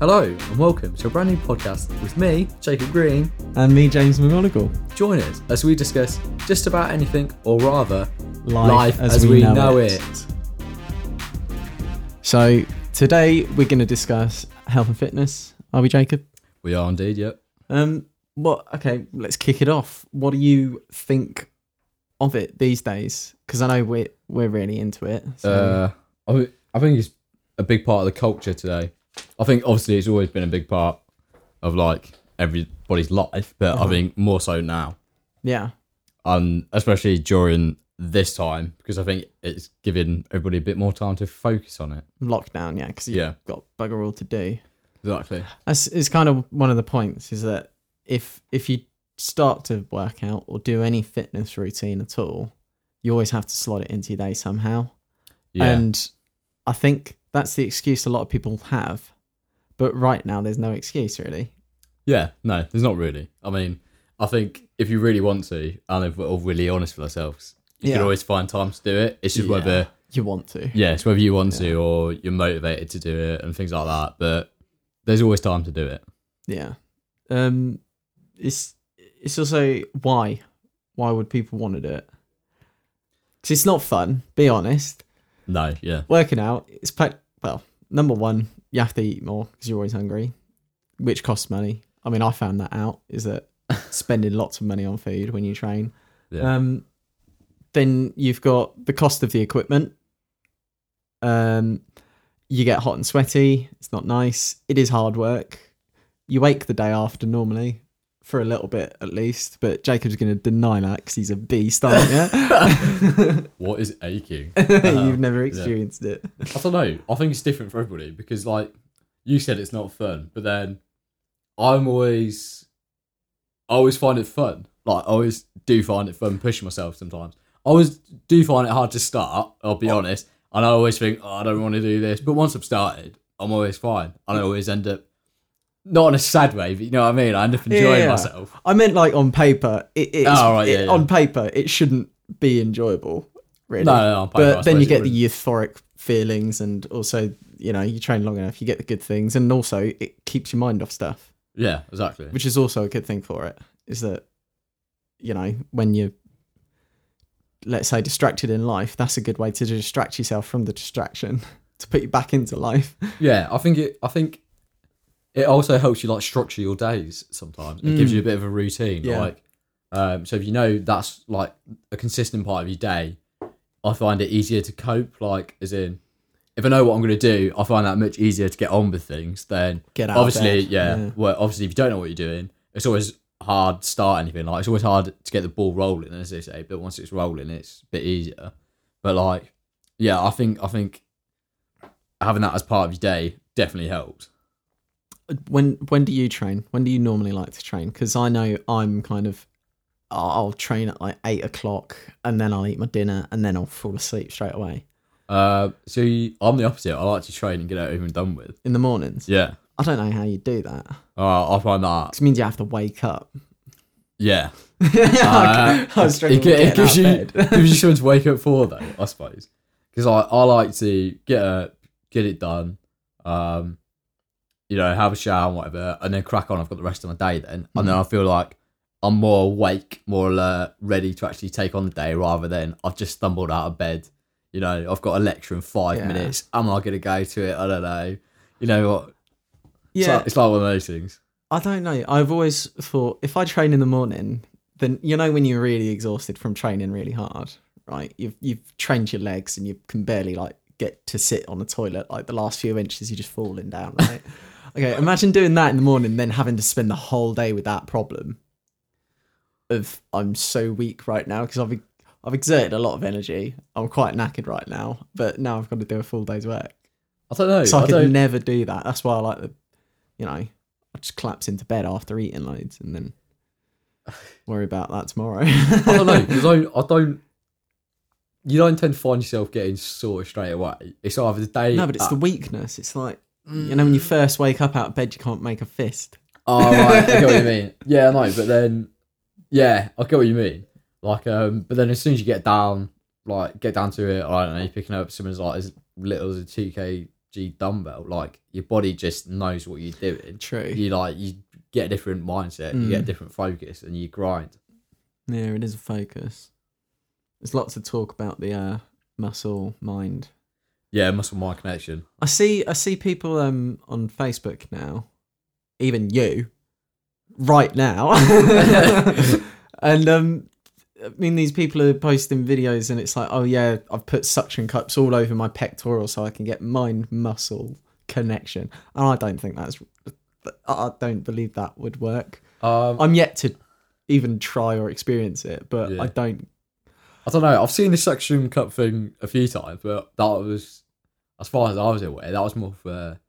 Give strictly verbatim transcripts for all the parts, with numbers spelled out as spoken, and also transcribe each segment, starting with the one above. Hello and welcome to a brand new podcast with me, Jacob Green, and me, James McGonagall. Join us as we discuss just about anything, or rather, life, life as, as we, we know, know it. it. So today we're going to discuss health and fitness. Are we, Jacob? We are indeed. Yep. Um. What? Okay. Let's kick it off. What do you think of it these days? Because I know we're we're really into it. So. Uh. I I think it's a big part of the culture today. I think obviously it's always been a big part of like everybody's life, but uh-huh. I think more so now. Yeah. Um, especially during this time, because I think it's giving everybody a bit more time to focus on it. Lockdown, yeah, because you've yeah. got bugger all to do. Exactly. That's it's kind of one of the points is that if if you start to work out or do any fitness routine at all, you always have to slot it into your day somehow. Yeah. And I think that's the excuse a lot of people have. But right now, there's no excuse, really. Yeah, no, there's not really. I mean, I think if you really want to, and if we're all really honest with ourselves, you yeah. can always find time to do it. It's just yeah, whether... you want to. Yeah, it's whether you want yeah. to or you're motivated to do it and things like that. But there's always time to do it. Yeah. Um, it's it's also why. Why would people want to do it? Because it's not fun, be honest. No, yeah. Working out, it's... Packed, well, number one... you have to eat more because you're always hungry, which costs money. I mean, I found that out, is that spending lots of money on food when you train. Yeah. Um, then you've got the cost of the equipment. Um, you get hot and sweaty. It's not nice. It is hard work. You wake the day after normally for a little bit at least, but Jacob's going to deny that because he's a beast, aren't you? What is aching? You've never experienced yeah. it. I don't know. I think it's different for everybody because, like, you said it's not fun, but then I'm always, I always find it fun. Like, I always do find it fun pushing myself sometimes. I always do find it hard to start, I'll be oh. honest, and I always think, oh, I don't want to do this, but once I've started, I'm always fine. And I always end up not in a sad way, but you know what I mean? I end up enjoying yeah. myself. I meant like on paper. It, it's, oh, right, yeah, it, yeah. On paper, it shouldn't be enjoyable, really. No, no, on paper, but then you get the euphoric feelings and also, you know, you train long enough, you get the good things and also it keeps your mind off stuff. Yeah, exactly. Which is also a good thing for it, is that, you know, when you're, let's say, distracted in life, that's a good way to distract yourself from the distraction, to put you back into life. Yeah, I think it... I think It also helps you like structure your days sometimes. It mm. gives you a bit of a routine. Yeah. Like, um, so if you know that's like a consistent part of your day, I find it easier to cope. Like, as in, if I know what I'm going to do, I find that much easier to get on with things than get out obviously, of yeah, yeah. Well, obviously, if you don't know what you're doing, it's always hard to start anything. Like, it's always hard to get the ball rolling, as they say. But once it's rolling, it's a bit easier. But like, yeah, I think I think having that as part of your day definitely helps. When when do you train? When do you normally like to train? Because I know I'm kind of, I'll train at like eight o'clock and then I'll eat my dinner and then I'll fall asleep straight away. Uh, so you, I'm the opposite. I like to train and get it over and done with. In the mornings? Yeah. I don't know how you do that. Uh, I find that. It means you have to wake up. Yeah. uh, I was it, it gives, you, gives you something to wake up for though, I suppose. Because I, I like to get up, get it done. Um... you know, have a shower and whatever, and then crack on. I've got the rest of my day then. And mm. then I feel like I'm more awake, more alert, ready to actually take on the day rather than I've just stumbled out of bed. You know, I've got a lecture in five yeah. minutes. Am I going to go to it? I don't know. You know what? Yeah. It's like, it's like one of those things. I don't know. I've always thought if I train in the morning, then, you know, when you're really exhausted from training really hard, right? You've, you've trained your legs and you can barely like get to sit on the toilet. Like the last few inches, you're just falling down, right? Okay, imagine doing that in the morning, then having to spend the whole day with that problem of I'm so weak right now because I've I've exerted a lot of energy. I'm quite knackered right now, but now I've got to do a full day's work. I don't know. So I, I could don't... never do that. That's why I like the, you know, I just collapse into bed after eating loads and then worry about that tomorrow. I don't know because I, I don't. You don't tend to find yourself getting sore straight away. It's either the day. No, but it's uh, the weakness. It's like. You know, when you first wake up out of bed, you can't make a fist. Oh, right. I get what you mean. Yeah, I know. But then, yeah, I get what you mean. Like, um, but then as soon as you get down, like, get down to it, I don't know, you're picking up something as, like, as little as a two K G dumbbell, like your body just knows what you're doing. True. You like you get a different mindset, mm. you get a different focus, and you grind. Yeah, it is a focus. There's lots of talk about the uh, muscle mind. Yeah, muscle mind connection. I see. I see people um on Facebook now, even you, right now, and um. I mean, these people are posting videos and it's like, oh yeah, I've put suction cups all over my pectoral so I can get mind muscle connection. And I don't think that's, I don't believe that would work. Um, I'm yet to even try or experience it, but yeah. I don't. I don't know. I've seen the suction cup thing a few times, but that was, as far as I was aware, that was more for,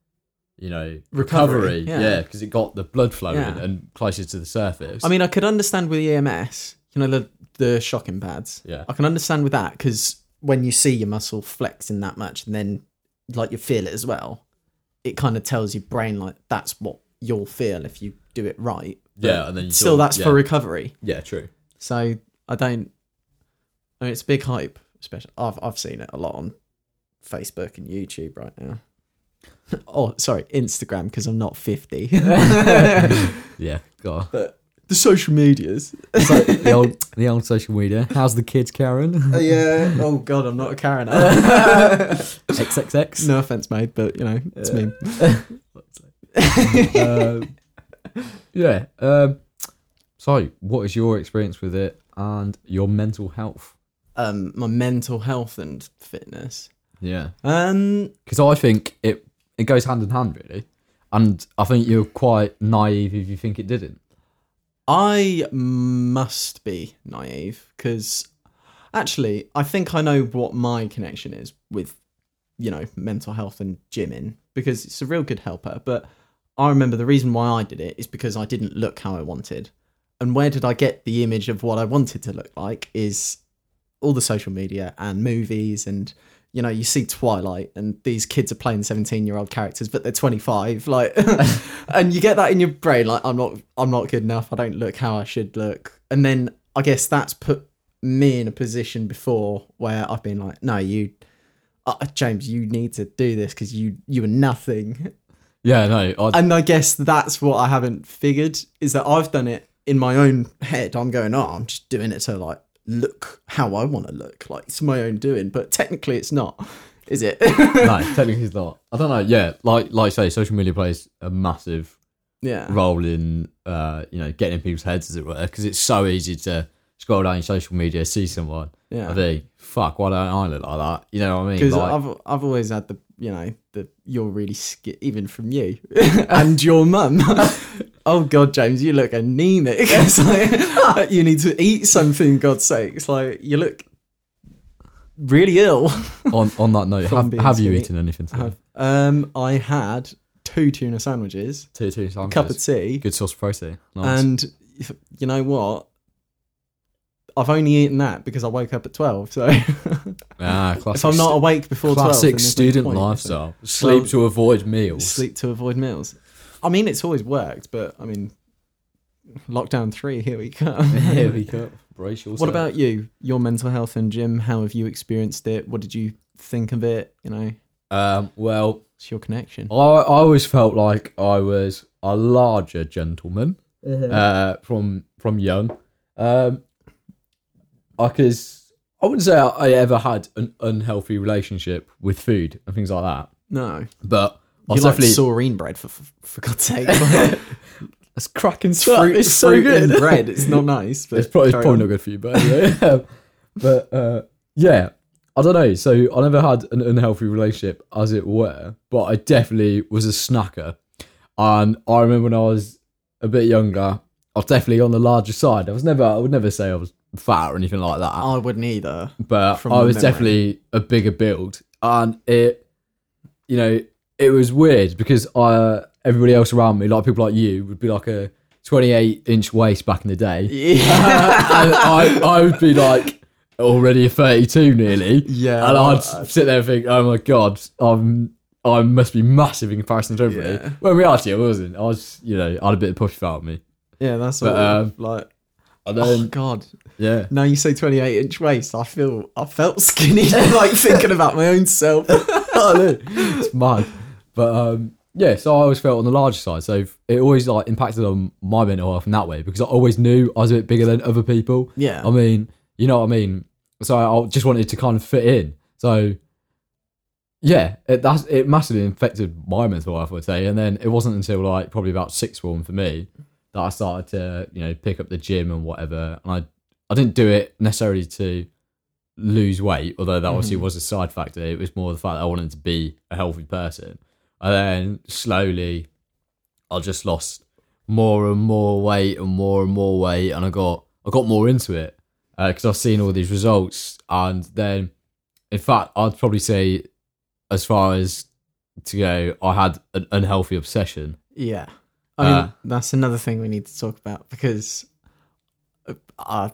you know, recovery. recovery yeah. Because yeah, it got the blood flowing yeah. and closer to the surface. I mean, I could understand with E M S, you know, the, the shocking pads. Yeah. I can understand with that because when you see your muscle flexing that much and then like you feel it as well, it kind of tells your brain like that's what you'll feel if you do it right. But yeah. And then you still feel, that's yeah. for recovery. Yeah, true. So I don't, I mean, it's a big hype, especially I've, I've seen it a lot on Facebook and YouTube right now. oh, sorry, Instagram because I'm not fifty. yeah. God. But, the social medias. So, the, old, the old social media. How's the kids, Karen? Uh, yeah. Oh, God, I'm not a Karen. triple X. No offence, mate, but, you know, it's yeah. me. um, yeah. Um, so, what is your experience with it and your mental health? Um, my mental health and fitness. Yeah. Um, because I think it, it goes hand in hand, really. And I think you're quite naive if you think it didn't. I must be naive because actually I think I know what my connection is with, you know, mental health and gymming because it's a real good helper. But I remember the reason why I did it is because I didn't look how I wanted. And where did I get the image of what I wanted to look like is all the social media and movies and, you know, you see Twilight and these kids are playing seventeen-year-old characters, but they're twenty-five. Like, and you get that in your brain. Like, I'm not, I'm not good enough. I don't look how I should look. And then I guess that's put me in a position before where I've been like, no, you, uh, James, you need to do this because you, you are nothing. Yeah, no. I'd... And I guess that's what I haven't figured is that I've done it in my own head. I'm going, oh, I'm just doing it to like. Look how I want to look, like it's my own doing, but technically it's not, is it? No, technically it's not. I don't know. Yeah, like like I say, social media plays a massive yeah role in uh you know getting in people's heads, as it were, because it's so easy to scroll down your social media, see someone, yeah, I think, fuck, why don't I look like that? You know what I mean? Because like, I've I've always had the you know the you're really scared, even from you and your mum. Oh God, James, you look anemic. It's like you need to eat something, God's sake. It's like you look really ill. On on that note, have, have you eaten anything today? Um, I had two tuna sandwiches, two tuna sandwiches, a cup of tea, good source of protein, nice. And you know what? I've only eaten that because I woke up at twelve. So ah, classic, if I'm not awake before classic twelve, classic student no point, lifestyle: sleep well, to avoid meals. Sleep to avoid meals. I mean, it's always worked, but I mean, lockdown three, here we come. Here we come. Brace yourself. What about you? Your mental health and gym, how have you experienced it? What did you think of it? You know? Um, well, it's your connection. I, I always felt like I was a larger gentleman uh-huh. uh, from from young. Um, I, cause, I wouldn't say I, I ever had an unhealthy relationship with food and things like that. No. But... You I like definitely... saurine bread, for, for for God's sake. That's cracking stuff. Fruit, it's so good. Bread. It's not nice. But it's probably, it's probably not good for you, but anyway. Yeah. But uh, yeah, I don't know. So I never had an unhealthy relationship, as it were, but I definitely was a snacker. And I remember when I was a bit younger, I was definitely on the larger side. I was never. I would never say I was fat or anything like that. I wouldn't either. But I was definitely a bigger build, and it, you know. It was weird because I, everybody else around me, like people like you, would be like a twenty-eight inch waist back in the day. Yeah. And I, I would be like already a thirty-two nearly. Yeah. And I'd uh, sit there and think, oh my God, I'm, I must be massive in comparison to everybody. Yeah. Well, in reality, I wasn't. I was, you know, I had a bit of puffy fat on me. Yeah, that's but, all um, like... And then, oh God! Yeah. Now you say twenty-eight inch waist. I feel I felt skinny. Like thinking about my own self. Oh, no. It's mad. But um, yeah, so I always felt on the larger side. So it always like impacted on my mental health in that way, because I always knew I was a bit bigger than other people. Yeah. I mean, you know what I mean? So I just wanted to kind of fit in. So yeah, it, that's, it massively infected my mental health, I would say. And then it wasn't until like probably about sixth form for me that I started to, you know, pick up the gym and whatever. And I, I didn't do it necessarily to lose weight, although that obviously mm-hmm. was a side factor. It was more the fact that I wanted to be a healthy person. And then slowly I just lost more and more weight and more and more weight. And I got, I got more into it because uh, I've seen all these results. And then, in fact, I'd probably say, as far as to go, I had an unhealthy obsession. Yeah. I mean, uh, that's another thing we need to talk about, because uh,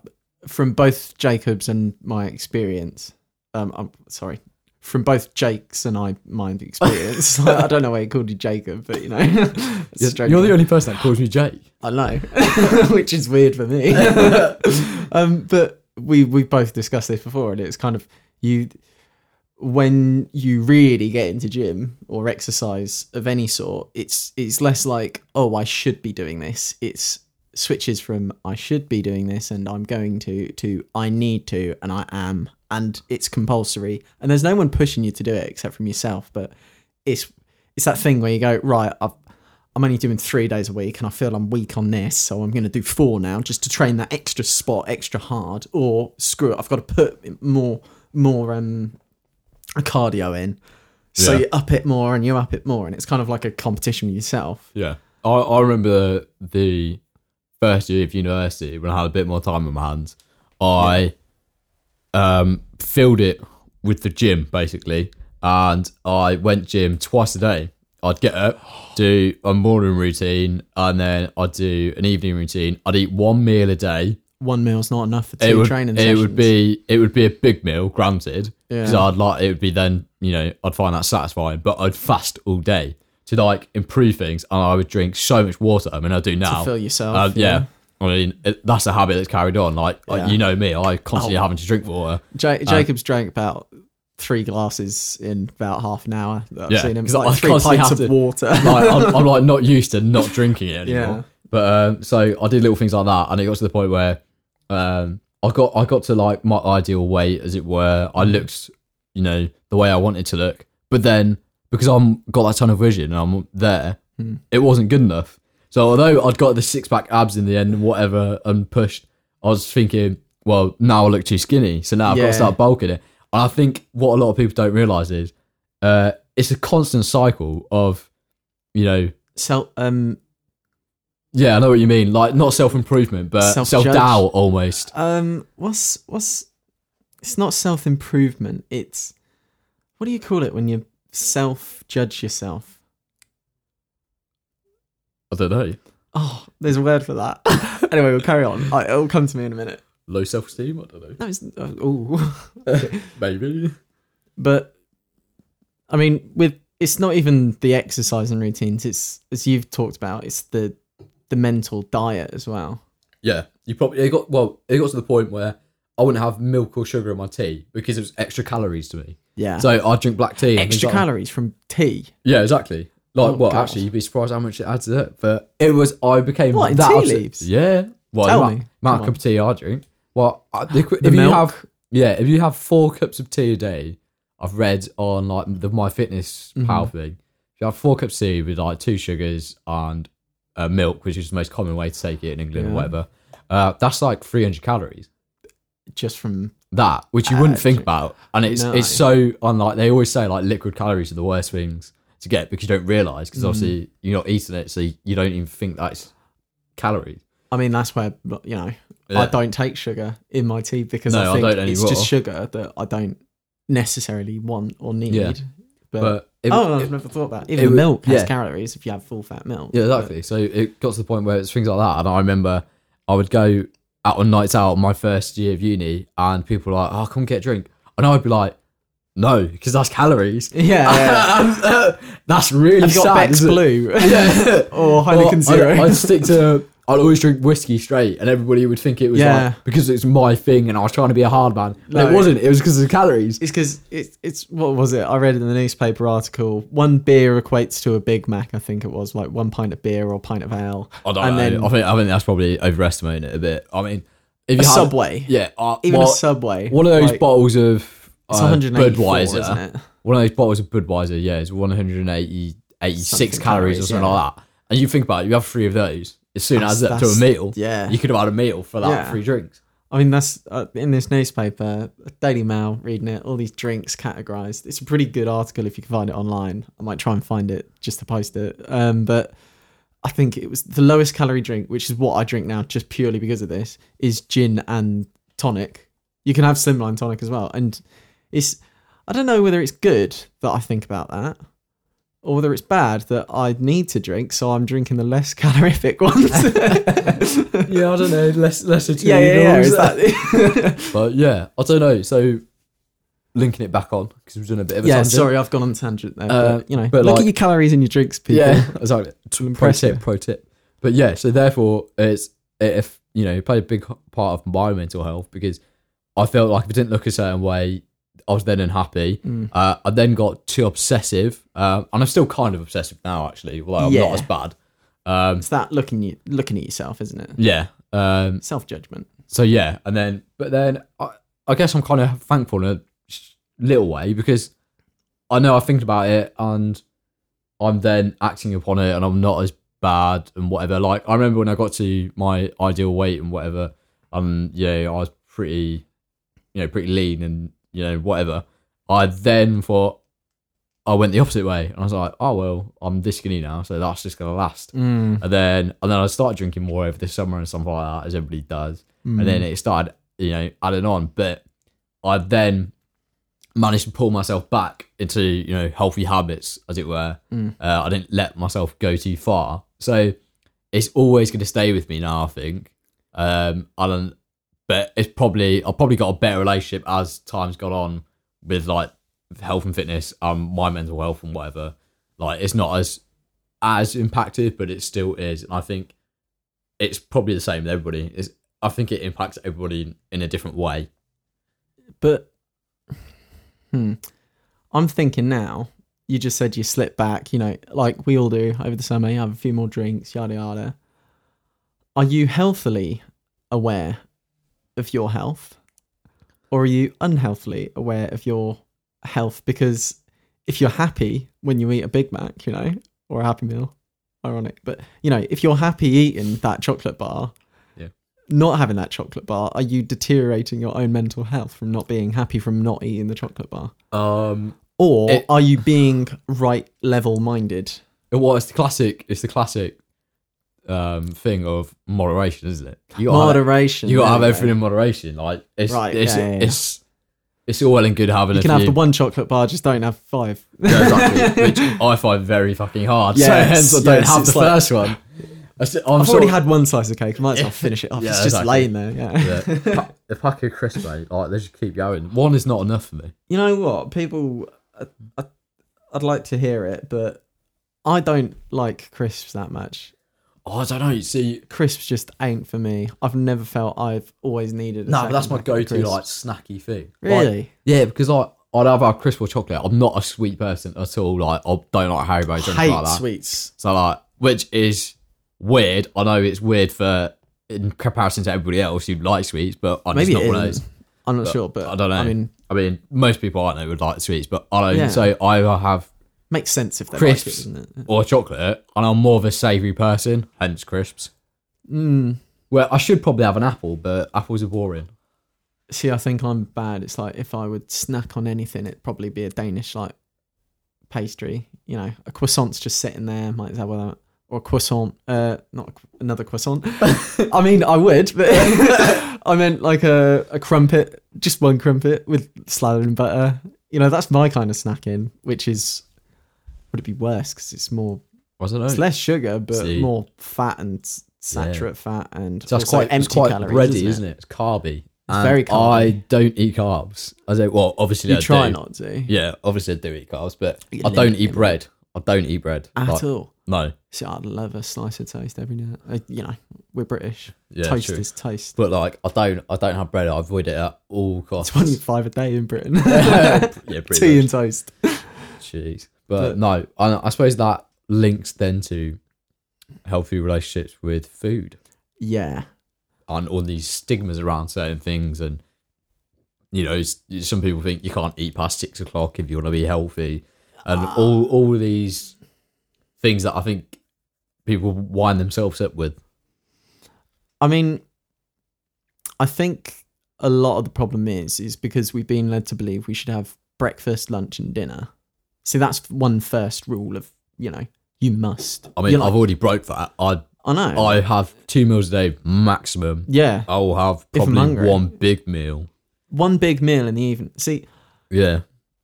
from both Jacob's and my experience, um, I'm sorry, from both Jake's and I, my experience, like, I don't know why he called you Jacob, but you know. You're, you're the only person that calls me Jake. I know, which is weird for me. um, but we, we both discussed this before, and it's kind of, you... when you really get into gym or exercise of any sort, it's it's less like, oh, I should be doing this. It's switches from I should be doing this and I'm going to to I need to and I am, and it's compulsory, and there's no one pushing you to do it except from yourself. But it's it's that thing where you go, right, I've, I'm only doing three days a week and I feel I'm weak on this, so I'm going to do four now just to train that extra spot extra hard. Or screw it, I've got to put more more um cardio in, so yeah. you up it more and you up it more, and it's kind of like a competition with yourself. Yeah, I, I remember the first year of university when I had a bit more time on my hands. I yeah. um filled it with the gym basically, and I went gym twice a day. I'd get up, do a morning routine, and then I'd do an evening routine. I'd eat one meal a day. One meal's not enough for two it would, training sessions. It would be it would be a big meal, granted. Because yeah. I'd like it would be then, you know, I'd find that satisfying, but I'd fast all day to like improve things, and I would drink so much water. I mean, I do now. To fill yourself. Uh, yeah. yeah. I mean, it, that's a habit that's carried on. Like, yeah. like you know me, I constantly oh. having to drink water. Ja- Jacob's um, drank about three glasses in about half an hour. That I've yeah, seen him. Like I three pints of to, water. Like, I'm, I'm like not used to not drinking it anymore. Yeah. But um, so I did little things like that, and it got to the point where um, I got I got to like my ideal weight, as it were. I looked, you know, the way I wanted to look. But then because I'm got that tunnel vision and I'm there, mm. it wasn't good enough. So although I'd got the six pack abs in the end and whatever and pushed, I was thinking, well, now I look too skinny, so now I've yeah. got to start bulking it. And I think what a lot of people don't realise is uh, it's a constant cycle of, you know, so um. Yeah, I know what you mean. Like, not self-improvement, but self-doubt self almost. Um, what's, what's, it's not self-improvement. It's, what do you call it when you self-judge yourself? I don't know. Oh, there's a word for that. Anyway, we'll carry on. Right, it'll come to me in a minute. Low self-esteem? I don't know. No, it's, oh, ooh. Maybe. But, I mean, with, it's not even the exercise and routines. It's, as you've talked about, it's the, the mental diet as well. Yeah, you probably it got well. It got to the point where I wouldn't have milk or sugar in my tea because it was extra calories to me. Yeah. So I'd drink black tea. Extra and calories like, from tea. Yeah, exactly. Like, oh, well, God. Actually, you'd be surprised how much it adds up. But it was I became what that tea upset. Leaves. Yeah. Well, Tell me. Amount of cup of tea I drink. Well, I, the, the if milk? you have yeah, if you have four cups of tea a day, I've read on like the MyFitnessPal mm-hmm. thing. If you have four cups of tea with like two sugars and Uh, milk, which is the most common way to take it in England yeah. or whatever, uh, that's like three hundred calories. Just from that, which you uh, wouldn't think about. And it's no. it's so unlike, they always say like liquid calories are the worst things to get because you don't realise, because mm. obviously you're not eating it, so you don't even think that's calories. I mean, that's where, you know, yeah. I don't take sugar in my tea because no, I think I don't it's anymore. Just sugar that I don't necessarily want or need. Yeah. But, but it, oh, I've never thought that. Even it, milk has yeah. calories if you have full fat milk. Yeah, exactly. But. So it got to the point where it's things like that. And I remember I would go out on nights out my first year of uni and people were like, oh, come get a drink. And I would be like, no, because that's calories. Yeah. yeah. That's really sad. You've got sad, Beck's Blue. yeah. Or Heineken Zero. I'd, I'd stick to I'll always drink whiskey straight, and everybody would think it was yeah. like, because it's my thing and I was trying to be a hard man. No, and it wasn't. It was because of the calories. It's because it's, it's, what was it? I read in the newspaper article, one beer equates to a Big Mac, I think it was, like one pint of beer or a pint of ale. I don't and know. Then, I, think, I think that's probably overestimating it a bit. I mean, if you a had, Subway. Yeah. Uh, Even well, a Subway. One of those like, bottles of uh, Budweiser. Isn't it? One of those bottles of Budweiser, yeah, it's one hundred eighty-six calories, calories or something yeah. like that. And you think about it, you have three of those. As soon that's, as up to a meal, yeah. you could have had a meal for that yeah. three drinks. I mean, that's uh, in this newspaper, Daily Mail, reading it, all these drinks categorised. It's a pretty good article if you can find it online. I might try and find it just to post it. Um, but I think it was the lowest calorie drink, which is what I drink now just purely because of this, is gin and tonic. You can have slimline tonic as well. And it's, I don't know whether it's good that I think about that, or whether it's bad that I need to drink, so I'm drinking the less calorific ones. yeah, I don't know, less less of two yeah, yeah, yeah, exactly. But yeah, I don't know. So linking it back on because we've done a bit of a yeah. Tangent. Sorry, I've gone on tangent there. Uh, but, you know, but look like, at your calories in your drinks, people. Yeah, exactly. Pro tip, pro tip. But yeah, so therefore, it's if you know, it played a big part of my mental health because I felt like if I didn't look a certain way, I was then unhappy. Mm. Uh, I then got too obsessive, um, and I'm still kind of obsessive now, actually. Although I'm yeah. not as bad. Um, it's that looking you looking at yourself, isn't it? Yeah. Um, Self judgment. So yeah, and then but then I, I guess I'm kind of thankful in a little way because I know I think about it and I'm then acting upon it, and I'm not as bad and whatever. Like I remember when I got to my ideal weight and whatever, um, yeah, I was pretty, you know, pretty lean and. You know, whatever. I then thought I went the opposite way, and I was like, "Oh well, I'm this skinny now, so that's just gonna last." Mm. And then, and then I started drinking more over the summer and stuff like that, as everybody does. Mm. And then it started, you know, adding on. But I then managed to pull myself back into, you know, healthy habits, as it were. Mm. Uh, I didn't let myself go too far, so it's always gonna stay with me now. I think. Um, I don't. But it's probably I've probably got a better relationship as time's gone on with like health and fitness, um, my mental health and whatever. Like it's not as as impacted, but it still is, and I think it's probably the same with everybody. It's, I think it impacts everybody in a different way. But hmm, I'm thinking now. You just said you slip back, you know, like we all do over the summer. You have a few more drinks, yada yada. Are you healthily aware of your health, or are you unhealthily aware of your health? Because if you're happy when you eat a Big Mac, you know, or a Happy Meal, ironic, but you know, if you're happy eating that chocolate bar, yeah, not having that chocolate bar, are you deteriorating your own mental health from not being happy from not eating the chocolate bar? Um, or it, are you being right level minded? Well, it's the classic, it's the classic. Um, thing of moderation, isn't it? You gotta moderation. Have, you gotta have everything in moderation. Like it's right, it's, yeah, yeah. it's it's all well and good having. You can a have few. The one chocolate bar, just don't have five. Yeah, exactly. Which I find very fucking hard. Yes, so hence I don't yes, have the like, first one. I've already of, had one slice of cake. I might as well finish it off. Yeah, it's just exactly. laying there. Yeah. yeah. The pack of crisps, mate. Like they just keep going. One is not enough for me. You know what? People, I, I, I'd like to hear it, but I don't like crisps that much. Oh, I don't know. See, crisps just ain't for me. I've never felt I've always needed. No, nah, but that's my go-to like snacky thing. Really? Like, yeah, because I I'd have a crisp or chocolate. I'm not a sweet person at all. Like I don't like Haribo. Things hate like that. Sweets. So like, which is weird. I know it's weird for in comparison to everybody else who likes sweets, but I'm Maybe just not one of those. I'm not but, sure, but I don't know. I mean, I mean, most people I know would like sweets, but I don't. Yeah. So I have. Makes sense if they crisps like it, doesn't it? Or chocolate, and I'm more of a savoury person, hence crisps. Mm. Well, I should probably have an apple, but apples are boring. See, I think I'm bad. It's like if I would snack on anything, it'd probably be a Danish like pastry. You know, a croissant's just sitting there. Might as well, or a croissant. Uh, not a, another croissant. I mean, I would, but I meant like a a crumpet, just one crumpet with slathered in butter. You know, that's my kind of snacking, which is. Would it be worse because it's more I don't know. It's less sugar but See. more fat and saturate yeah. fat and so that's quite, empty it's quite calories, bready isn't it? Isn't it? It's carby. It's very carby. I don't eat carbs. I don't, well obviously you I try do. Not to yeah obviously I do eat carbs but I don't eat bread. I don't eat bread at like, all. No. See, I'd love a slice of toast every now. You know, we're British. Yeah, toast true. is toast. But like, I don't, I don't have bread. I avoid it at all costs. twenty-five a day in Britain. yeah, yeah tea much. and toast. Jeez, but, but no, I, I suppose that links then to healthy relationships with food. Yeah, and all these stigmas around certain things, and you know, it's, it's, some people think you can't eat past six o'clock if you want to be healthy, and uh, all all these. Things that I think people wind themselves up with. I mean, I think a lot of the problem is is because we've been led to believe we should have breakfast, lunch, and dinner. So that's one first rule of, you know, you must. I mean, You're I've like, already broke that. I I know. I have two meals a day maximum. Yeah. I will have probably one big meal. One big meal in the evening. See. Yeah.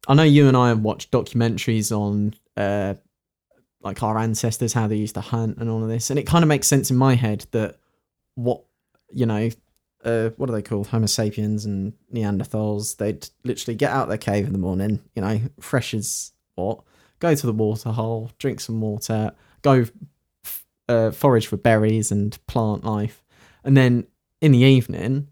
I know you and I have watched documentaries on. Uh, like our ancestors, how they used to hunt and all of this. And it kind of makes sense in my head that what, you know, uh, what are they called? Homo sapiens and Neanderthals, they'd literally get out of their cave in the morning, you know, fresh as what, go to the waterhole, drink some water, go uh, forage for berries and plant life. And then in the evening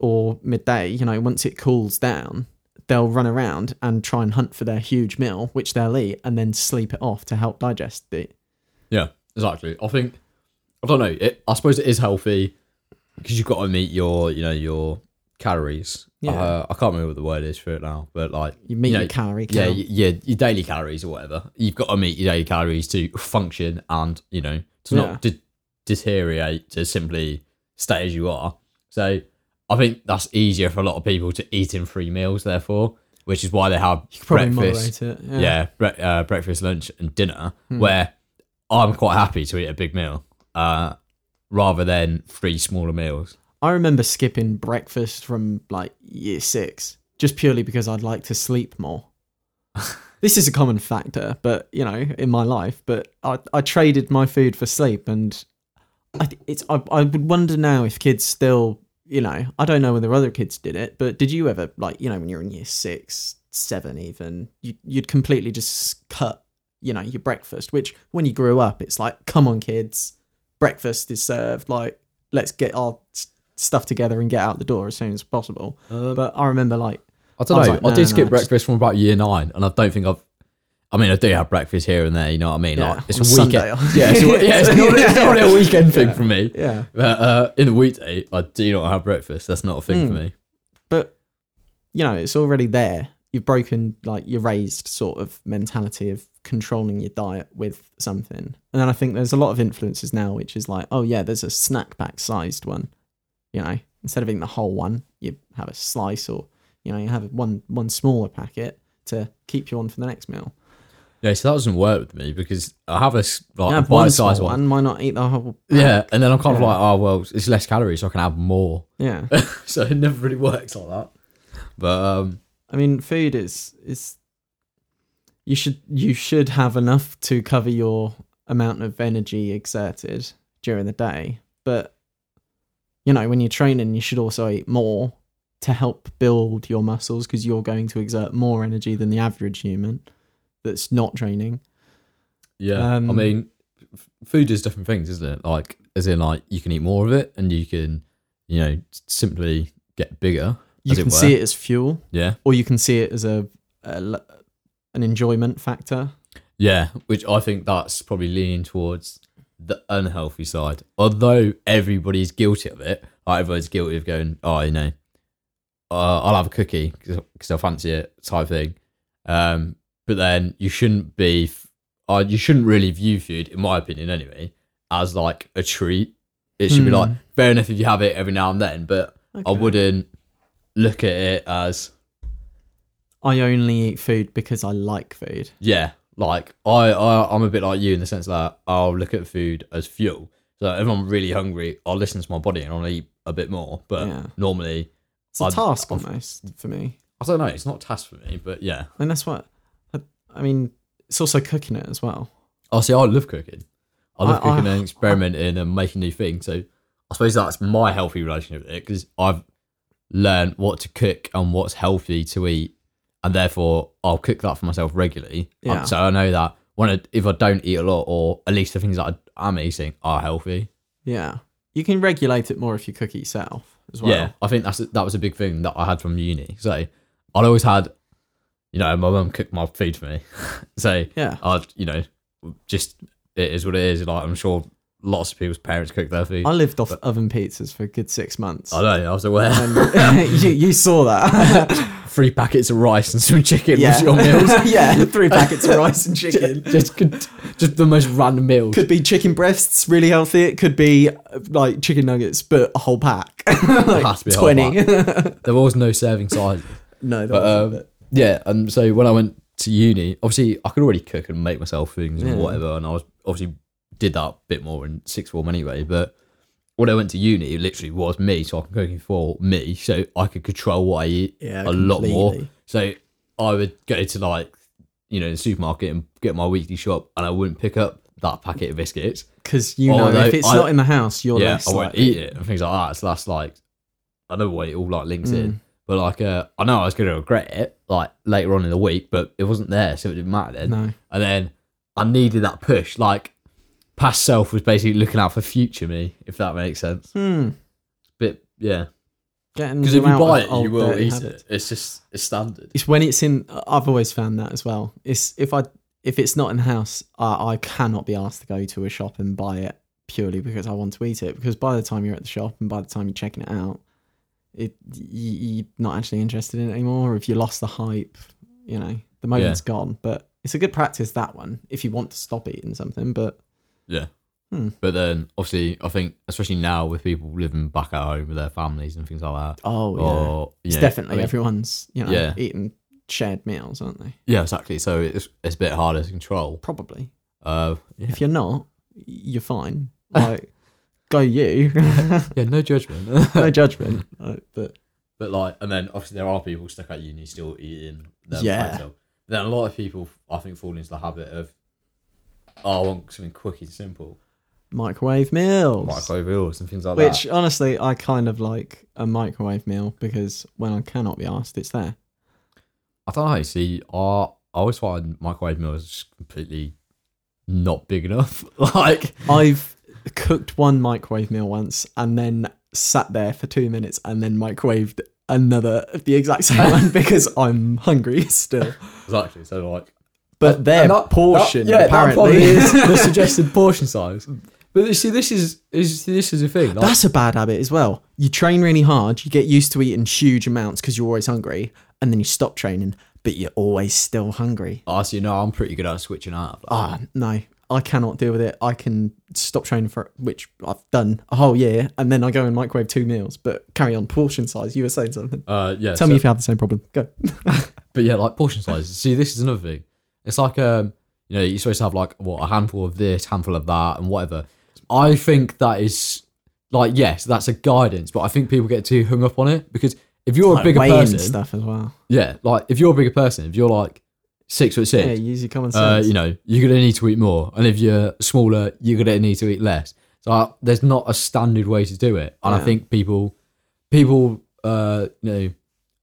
or midday, you know, once it cools down, they'll run around and try and hunt for their huge meal, which they'll eat, and then sleep it off to help digest it. Yeah, exactly. I think, I don't know, it, I suppose it is healthy because you've got to meet your, you know, your calories. Yeah. Uh, I can't remember what the word is for it now, but like... You meet you know, your calorie count. Yeah, yeah, your daily calories or whatever. You've got to meet your daily calories to function and, you know, to yeah. not de- deteriorate, to simply stay as you are. So... I think that's easier for a lot of people to eat in three meals, therefore, which is why they have you breakfast, it, yeah, yeah bre- uh, breakfast, lunch, and dinner. Hmm. Where I'm quite happy to eat a big meal uh, rather than three smaller meals. I remember skipping breakfast from like year six just purely because I'd like to sleep more. This is a common factor, but you know, in my life. But I, I traded my food for sleep, and I it's I, I would wonder now if kids still. You know, I don't know whether other kids did it, but did you ever, like, you know, when you're in year six, seven even, you, you'd completely just cut, you know, your breakfast, which when you grew up, it's like, come on, kids, breakfast is served. Like, let's get our stuff together and get out the door as soon as possible. Um, but I remember, like... I don't I know, like, no, I did no, skip no, breakfast just... from about year nine, and I don't think I've... I mean, I do have breakfast here and there, you know what I mean? Yeah, like, it's a weekend. yeah, it's, yeah, it's not, it's not a weekend thing yeah, for me. Yeah. But uh, in the weekday, I do not have breakfast. That's not a thing mm. for me. But, you know, it's already there. You've broken, like, your raised sort of mentality of controlling your diet with something. And then I think there's a lot of influences now, which is like, oh, yeah, there's a snack pack sized one. You know, instead of eating the whole one, you have a slice or, you know, you have one, one smaller packet to keep you on for the next meal. Yeah, so that doesn't work with me because I have a, like, yeah, a bite-sized one. one. Why not eat the whole pack? Yeah, and then I'm kind yeah. of like, oh, well, it's less calories, so I can have more. Yeah. So it never really works like that. But, um... I mean, food is... is you should you should have enough to cover your amount of energy exerted during the day. But, you know, when you're training, you should also eat more to help build your muscles because you're going to exert more energy than the average human. That's not training. Yeah, um, I mean, f- food is different things, isn't it? Like, as in, like, you can eat more of it, and you can, you know, simply get bigger. You can it see it as fuel. Yeah, or you can see it as a, a an enjoyment factor. Yeah, which I think that's probably leaning towards the unhealthy side. Although everybody's guilty of it, like everybody's guilty of going, oh, you know, uh, I'll have a cookie because I fancy it, type thing. Um. But then you shouldn't be, uh, you shouldn't really view food, in my opinion anyway, as like a treat. It should mm. be like, fair enough if you have it every now and then, but okay. I wouldn't look at it as... I only eat food because I like food. Yeah, like, I, I, I'm a bit like you in the sense that I'll look at food as fuel. So if I'm really hungry, I'll listen to my body and I'll eat a bit more. But yeah. normally... It's a I'd, task I'd, almost for me. I don't know, it's not a task for me, but yeah. And that's what... I mean, it's also cooking it as well. Oh, see, I love cooking. I love I, cooking I, and experimenting I, and making new things. So I suppose that's my healthy relationship with it because I've learned what to cook and what's healthy to eat. And therefore, I'll cook that for myself regularly. Yeah. So I know that want to either don't eat a lot, or at least the things that I, I'm eating are healthy. Yeah. You can regulate it more if you cook it yourself as well. Yeah, I think that's that was a big thing that I had from uni. So I'd always had, you know, my mum cooked my food for me. So yeah, I'd, you know, just it is what it is. Like, I'm sure lots of people's parents cook their food. I lived off but, oven pizzas for a good six months. I know, I was aware. And, you, you saw that. Three packets of rice and some chicken yeah. was your meals. yeah, three packets of rice and chicken. Just, just, just the most random meals. Could be chicken breasts, really healthy. It could be like chicken nuggets, but a whole pack. Like has to be twenty. A whole pack. There was no serving size. No, there wasn't. Um, yeah, and so when I went to uni, obviously I could already cook and make myself things and yeah. whatever, and I was obviously did that a bit more in sixth form anyway, but when I went to uni, it literally was me, so I'm cooking for me, so I could control what I eat yeah, a completely. lot more. So I would go to, like, you know, the supermarket and get my weekly shop, and I wouldn't pick up that packet of biscuits. Because, you know, if it's I, not in the house, you're yeah, less I won't eat it and things like that. So that's, like, I don't know why it all, like, links mm. in. But, like, uh, I know I was going to regret it, like, later on in the week, but it wasn't there, so it didn't matter then. No. And then I needed that push, like, past self was basically looking out for future me, if that makes sense. Hmm. Bit, yeah. Because if you buy it, you will eat habit. it. It's just it's standard. It's when it's in. I've always found that as well. It's if I if it's not in the house, I, I cannot be asked to go to a shop and buy it purely because I want to eat it. Because by the time you're at the shop and by the time you're checking it out, it you, you're not actually interested in it anymore. Or if you lost the hype, you know the moment's yeah. gone. But it's a good practice, that one, if you want to stop eating something, but. Yeah. Hmm. But then, obviously, I think, especially now with people living back at home with their families and things like that. Oh, yeah. Or, it's know, definitely I mean, everyone's, you know, yeah. eating shared meals, aren't they? Yeah, exactly. So it's it's a bit harder to control. Probably. Uh, yeah. If you're not, you're fine. Like, go you. yeah, no judgment. no judgment. Like, but, but, like, and then, obviously, there are people stuck at uni still eating their yeah. food. Then a lot of people, I think, fall into the habit of, oh, I want something quick and simple. Microwave meals. Microwave meals and things like Which, that. Which, honestly, I kind of like a microwave meal because when I cannot be asked, it's there. I don't know. See, I, I always find microwave meals just completely not big enough. Like, I've cooked one microwave meal once and then sat there for two minutes and then microwaved another, the exact same one, because I'm hungry still. Exactly. So, like... But their that, portion, that, yeah, apparently, is the suggested portion size. But you see, this is, is this is a thing. Like, that's a bad habit as well. You train really hard, you get used to eating huge amounts because you're always hungry, and then you stop training, but you're always still hungry. Ah, oh, so you know, I'm pretty good at switching up. Ah, oh, no, I cannot deal with it. I can stop training for which I've done a whole year, and then I go and microwave two meals. But carry on, portion size. You were saying something. Uh, yeah. Tell so, me if you have the same problem. Go. But yeah, like portion size. See, this is another thing. It's like, um, you know, you're supposed to have, like, what, a handful of this, handful of that, and whatever. I think that is, like, yes, that's a guidance, but I think people get too hung up on it, because if you're like a bigger person... stuff as well. Yeah, like, if you're a bigger person, if you're, like, six foot six... Yeah, use your common sense. Uh, you know, you're going to need to eat more, and if you're smaller, you're going to need to eat less. So uh, there's not a standard way to do it, and yeah. I think people, people, uh, you know,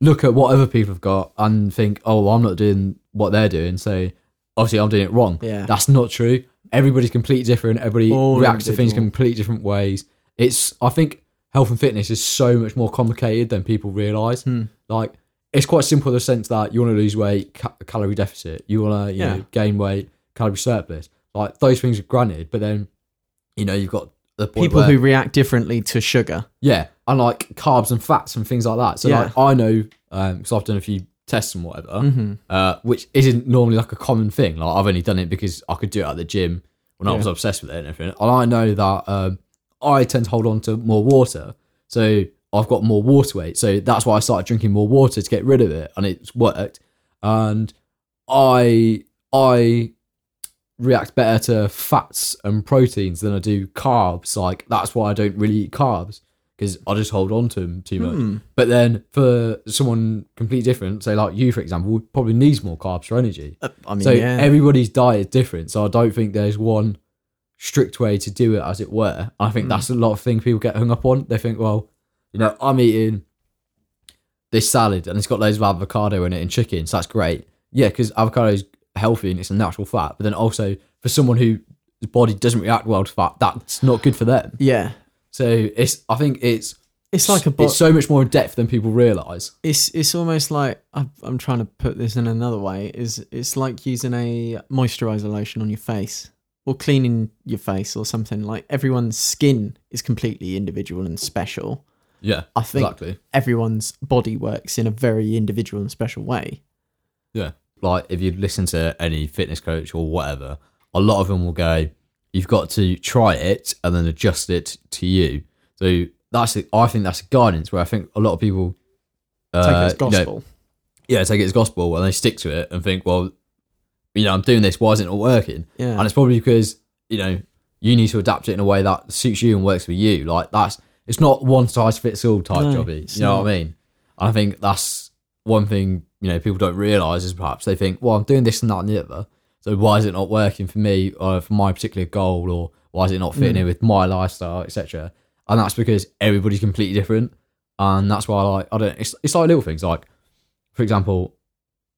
look at what other people have got and think, oh, well, I'm not doing... what they're doing, so obviously I'm doing it wrong. Yeah. That's not true. Everybody's completely different. Everybody All reacts individual. to things completely different ways. It's I think health and fitness is so much more complicated than people realise. Hmm. Like, it's quite simple in the sense that you want to lose weight, ca- calorie deficit. You want to you yeah. know, gain weight, calorie surplus. Like, those things are granted, but then, you know, you've got the point people where, who react differently to sugar. Yeah, and like carbs and fats and things like that. So yeah. like I know because um, I've done a few tests and whatever, mm-hmm. uh, which isn't normally like a common thing. Like, I've only done it because I could do it at the gym when yeah. I was obsessed with it and everything. And I know that um, I tend to hold on to more water, so I've got more water weight. So that's why I started drinking more water to get rid of it, and it's worked. And I I react better to fats and proteins than I do carbs. Like, that's why I don't really eat carbs, because I just hold on to them too much. Hmm. But then for someone completely different, say like you, for example, probably needs more carbs for energy. Uh, I mean, so yeah. everybody's diet is different. So I don't think there's one strict way to do it, as it were. I think hmm. that's a lot of things people get hung up on. They think, well, you know, I'm eating this salad and it's got loads of avocado in it and chicken, so that's great. Yeah, because avocado is healthy and it's a natural fat, but then also for someone whose body doesn't react well to fat, that's not good for them. Yeah. So it's, I think it's, it's like a bo- it's so much more in depth than people realise. It's it's almost like, I'm, I'm trying to put this in another way, is it's like using a moisturiser lotion on your face or cleaning your face or something. Like, everyone's skin is completely individual and special. Yeah, I think exactly. Everyone's body works in a very individual and special way. Yeah. Like, if you listen to any fitness coach or whatever, a lot of them will go, you've got to try it and then adjust it to you. So that's the, I think that's guidance where I think a lot of people uh, take it as gospel. You know, yeah, take it as gospel and they stick to it and think, well, you know, I'm doing this, why isn't it working? Yeah. And it's probably because, you know, you need to adapt it in a way that suits you and works for you. Like, that's, it's not one size fits all type no, jobby. You know not. What I mean? And I think that's one thing, you know, people don't realise is perhaps they think, well, I'm doing this and that and the other, so why is it not working for me or for my particular goal, or why is it not fitting mm. in with my lifestyle, et cetera. And that's because everybody's completely different. And that's why, like, I don't, it's, it's like little things. Like, for example,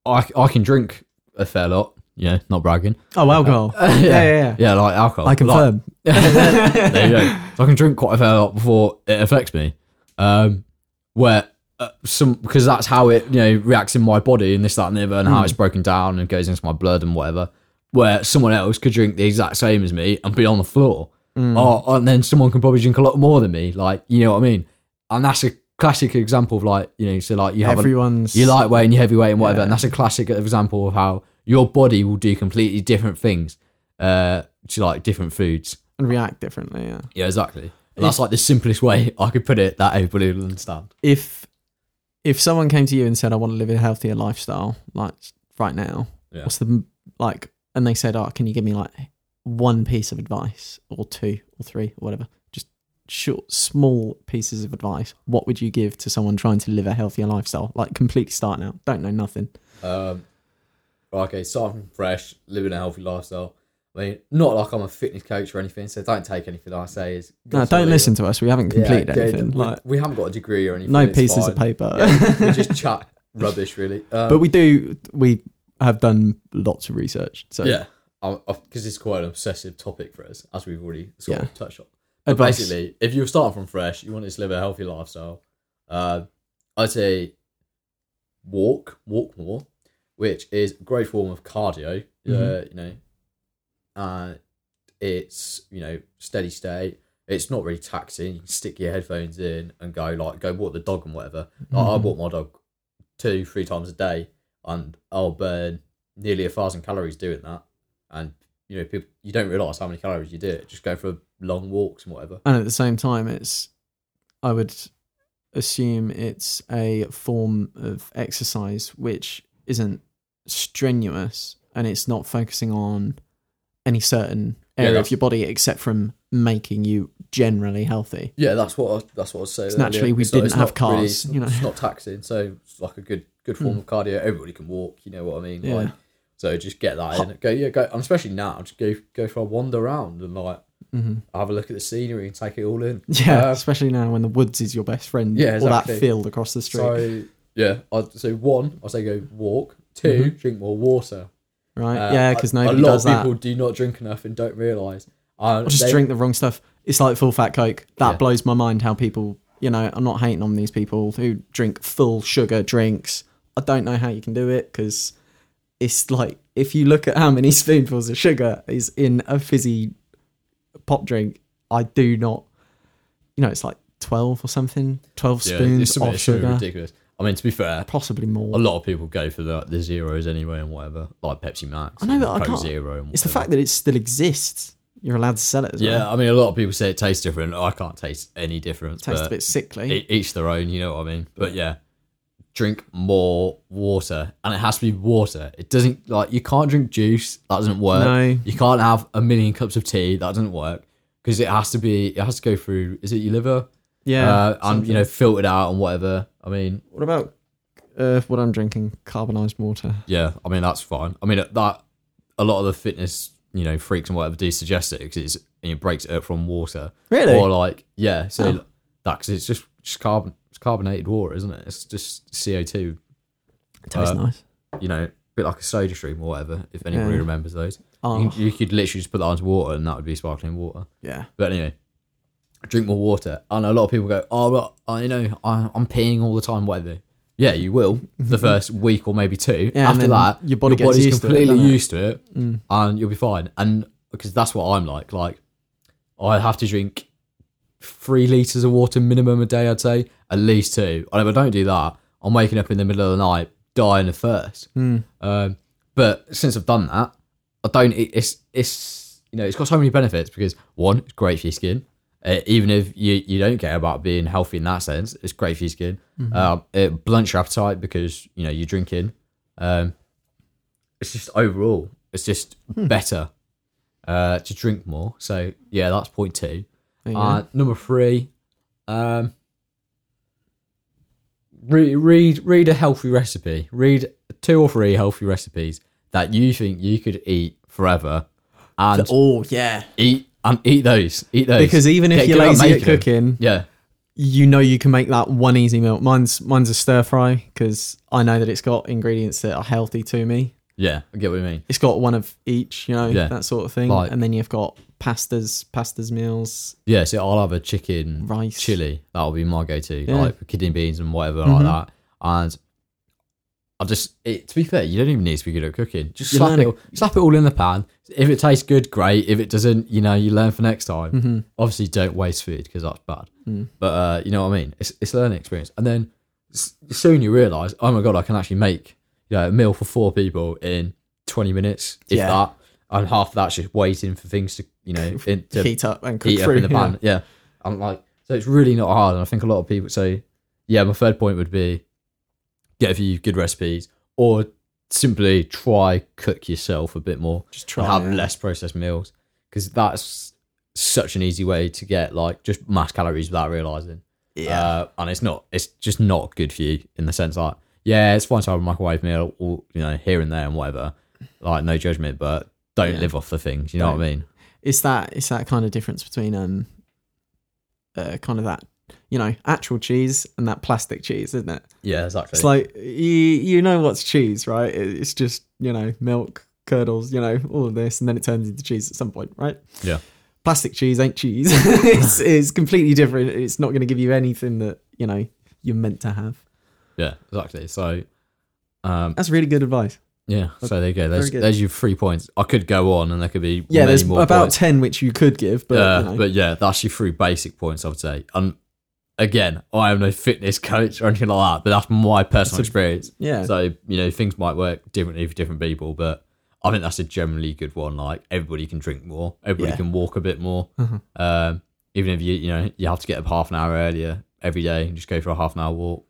I, I can drink a fair lot, you know, not bragging. Oh, alcohol. Uh, yeah, yeah, yeah. Yeah, like alcohol. I confirm. Like, there you go. So I can drink quite a fair lot before it affects me. Um, where uh, some, because that's how it, you know, reacts in my body and this, that, and the other, and mm. how it's broken down and goes into my blood and whatever. Where someone else could drink the exact same as me and be on the floor. Mm. Oh, and then someone can probably drink a lot more than me, like, you know what I mean? And that's a classic example of, like, you know, so like you have everyone's a, you're lightweight and you're heavyweight and whatever, yeah. And that's a classic example of how your body will do completely different things uh, to, like, different foods and react differently. Yeah, yeah, exactly. And if, that's like the simplest way I could put it that everybody will understand. If if someone came to you and said, "I want to live a healthier lifestyle," like right now, yeah. what's the like? And they said, "Oh, can you give me like one piece of advice or two or three or whatever, just short small pieces of advice, what would you give to someone trying to live a healthier lifestyle, like completely starting out, don't know nothing?" Um okay, starting fresh, living a healthy lifestyle. I mean, not like I'm a fitness coach or anything, so don't take anything I say is no don't listen to us, we haven't completed yeah, anything. Like, we haven't got a degree or anything, no pieces fine. Of paper. Yeah, we just chat rubbish really. Um, but we do we have done lots of research, so yeah, because it's quite an obsessive topic for us, as we've already sort yeah. of touched on. But advice. Basically, if you're starting from fresh, you want to live a healthy lifestyle, uh, I'd say walk, walk more, which is a great form of cardio. Mm-hmm. Uh, you know, uh, it's, you know, steady state. It's not really taxing. You can stick your headphones in and go like go walk the dog and whatever. Mm-hmm. Like, I walk my dog two, three times a day, and I'll burn nearly a thousand calories doing that. And, you know, people, you don't realise how many calories you do it. Just go for long walks and whatever. And at the same time, it's, I would assume it's a form of exercise which isn't strenuous, and it's not focusing on any certain area yeah, of your body except from making you generally healthy. Yeah, that's what I, that's what I was saying. Naturally, we so didn't have cars. Really, you know, it's not taxing, so it's like a good good form mm. of cardio. Everybody can walk. You know what I mean? Yeah. Like, so just get that in. Go, yeah, go. And especially now, just go go for a wander around and like mm-hmm. have a look at the scenery and take it all in. Yeah, um, especially now when the woods is your best friend. Yeah, exactly. Or that field across the street. So yeah, I'd, so one, I say go walk. Two, mm-hmm. drink more water. Right. Uh, yeah, because nobody a lot does of people that. Do not drink enough and don't realise. Um, just they, drink the wrong stuff. It's like full fat Coke. That yeah. blows my mind. How people, you know, I'm not hating on these people who drink full sugar drinks. I don't know how you can do it, because it's like, if you look at how many spoonfuls of sugar is in a fizzy pop drink, I do not, you know, it's like twelve or something, twelve yeah, spoons of sugar. Ridiculous. I mean, to be fair, possibly more. A lot of people go for the, the zeros anyway and whatever, like Pepsi Max. I know, but I can't. Zero and it's the fact that it still exists. You're allowed to sell it as well. Yeah, I mean, a lot of people say it tastes different. I can't taste any difference. It tastes a bit sickly. Each their own, you know what I mean? But yeah. Drink more water, and it has to be water. It doesn't, like, you can't drink juice, that doesn't work. No. You can't have a million cups of tea, that doesn't work, because it has to be it has to go through, is it your liver? Yeah. Uh, and, you know, filtered out and whatever. I mean, what about uh, what I'm drinking, carbonised water? Yeah, I mean, that's fine. I mean, that a lot of the fitness, you know, freaks and whatever do suggest it, because it's, it breaks it up from water. Really? Or like, yeah, so oh. that, because it's just, just carbon. Carbonated water, isn't it? It's just C O two. It tastes uh, nice. You know, bit like a soda stream or whatever, if anybody yeah. remembers those. Oh. You, can, you could literally just put that onto water and that would be sparkling water. Yeah. But anyway, drink more water. I know a lot of people go, oh, well, I, you know, I, I'm peeing all the time, whatever. Yeah, you will the first week or maybe two. Yeah, after that, your, body your body's used completely to it, used to it mm. and you'll be fine. And because that's what I'm like. Like, I have to drink three litres of water minimum a day, I'd say, at least two. And if I don't do that, I'm waking up in the middle of the night, dying of thirst. Mm. Um, but since I've done that, I don't, it, it's, it's, you know, it's got so many benefits because one, it's great for your skin. Uh, even if you, you don't care about being healthy in that sense, it's great for your skin. Mm-hmm. Um, it blunts your appetite because, you know, you're drinking. Um, it's just overall, it's just hmm. better uh, to drink more. So yeah, that's point two. Uh, number three, um, re- read read a healthy recipe. Read two or three healthy recipes that you think you could eat forever. And oh yeah, eat and eat those. Eat those because even if Get, you're lazy at cooking, yeah, you know you can make that one easy meal. Mine's mine's a stir fry because I know that it's got ingredients that are healthy to me. Yeah, I get what you mean. It's got one of each, you know, yeah. that sort of thing. Like, and then you've got pastas, pastas meals. Yeah, so I'll have a chicken rice chili. That'll be my go-to, yeah. like kidney beans and whatever mm-hmm. like that. And I just, it, to be fair, you don't even need to be good at cooking. Just slap it, slap it all in the pan. If it tastes good, great. If it doesn't, you know, you learn for next time. Mm-hmm. Obviously, don't waste food because that's bad. Mm. But uh, you know what I mean? It's it's a learning experience. And then soon you realise, oh my God, I can actually make Yeah, a meal for four people in twenty minutes, if yeah. that, and half of that's just waiting for things to, you know, in, to heat up and cook heat through, up in the pan. Yeah. yeah, I'm like, so it's really not hard, and I think a lot of people. So, yeah, my third point would be get a few good recipes, or simply try cook yourself a bit more. Just try and have yeah. less processed meals because that's such an easy way to get like just mass calories without realizing. Yeah, uh, and it's not, it's just not good for you in the sense that. Yeah, it's fine to have a microwave meal, or, you know, here and there and whatever. Like, no judgment, but don't yeah. live off the things. You know don't. what I mean? It's that it's that kind of difference between um, uh, kind of that, you know, actual cheese and that plastic cheese, isn't it? Yeah, exactly. It's like you you know what's cheese, right? It's just, you know, milk, curdles, you know, all of this, and then it turns into cheese at some point, right? Yeah. Plastic cheese ain't cheese. it's it's completely different. It's not going to give you anything that you know you're meant to have. Yeah, exactly. So um, that's really good advice. Yeah. So there you go. There's, there's your three points. I could go on, and there could be yeah. many there's more about points. ten which you could give, but uh, you know. but yeah, that's your three basic points, I would say. And again, I am no fitness coach or anything like that, but that's my personal a, experience. Yeah. So you know, things might work differently for different people, but I think that's a generally good one. Like everybody can drink more, everybody yeah. can walk a bit more. Mm-hmm. Um, even if you you know you have to get up half an hour earlier every day and just go for a half an hour walk.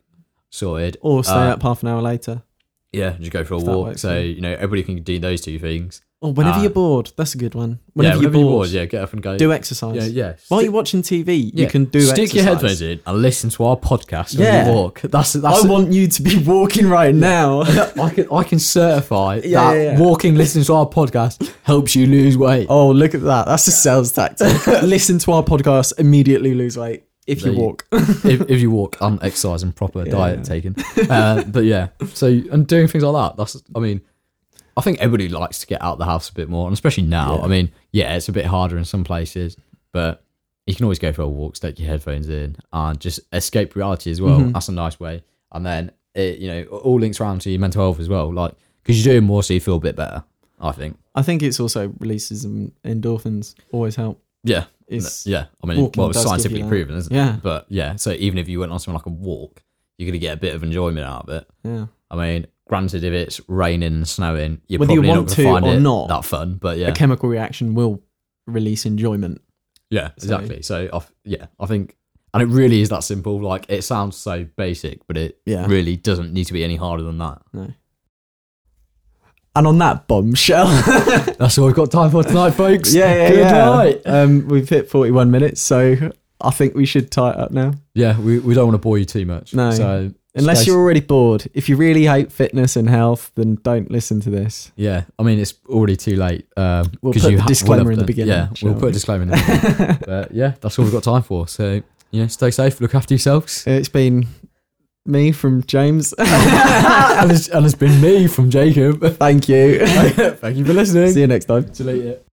Sorted. Or stay uh, up half an hour later. Yeah, just go for a walk. Works, so, yeah. you know, everybody can do those two things. Or whenever um, you're bored. That's a good one. Whenever, yeah, whenever you're, bored, you're bored, yeah, get up and go. Do exercise. Yeah, yeah. While St- you're watching T V, yeah. you can do Stick exercise. Stick your headphones in and listen to our podcast yeah. when you walk. That's, that's I a, want you to be walking right now. I can I can certify yeah, that yeah, yeah. walking, listening to our podcast helps you lose weight. Oh, look at that. That's a sales tactic. Listen to our podcast, immediately lose weight. If you, you walk, if, if you walk, um, exercise and proper yeah, diet yeah. taken, uh, but yeah, so and doing things like that. That's, I mean, I think everybody likes to get out of the house a bit more, and especially now. Yeah. I mean, yeah, it's a bit harder in some places, but you can always go for a walk, stick your headphones in, and just escape reality as well. Mm-hmm. That's a nice way, and then it, you know, all links around to your mental health as well, like because you're doing more, so you feel a bit better. I think. I think it's also releases and endorphins always help. Yeah. Is yeah, I mean, well, it's scientifically proven, isn't it? Yeah. But yeah, so even if you went on something like a walk, you're going to get a bit of enjoyment out of it. Yeah. I mean, granted, if it's raining and snowing, you're Whether probably you want not going to find or it not, that fun, but yeah. A chemical reaction will release enjoyment. Yeah, so. exactly. So, I've, yeah, I think, and it really is that simple. Like, it sounds so basic, but it yeah. really doesn't need to be any harder than that. No. And on that bombshell, that's all we've got time for tonight, folks. Yeah, yeah, Good yeah. night. Um, we've hit forty-one minutes, so I think we should tie it up now. Yeah, we, we don't want to bore you too much. No, so unless you're already bored. If you really hate fitness and health, then don't listen to this. Yeah, I mean it's already too late. Um, we'll put you a disclaimer ha- in the beginning. Yeah, we'll we? put a disclaimer in the beginning. But yeah, that's all we've got time for. So yeah, stay safe, look after yourselves. It's been me from James. and, it's, and it's been me from Jacob. Thank you. Thank you for listening. See you next time. Delete it.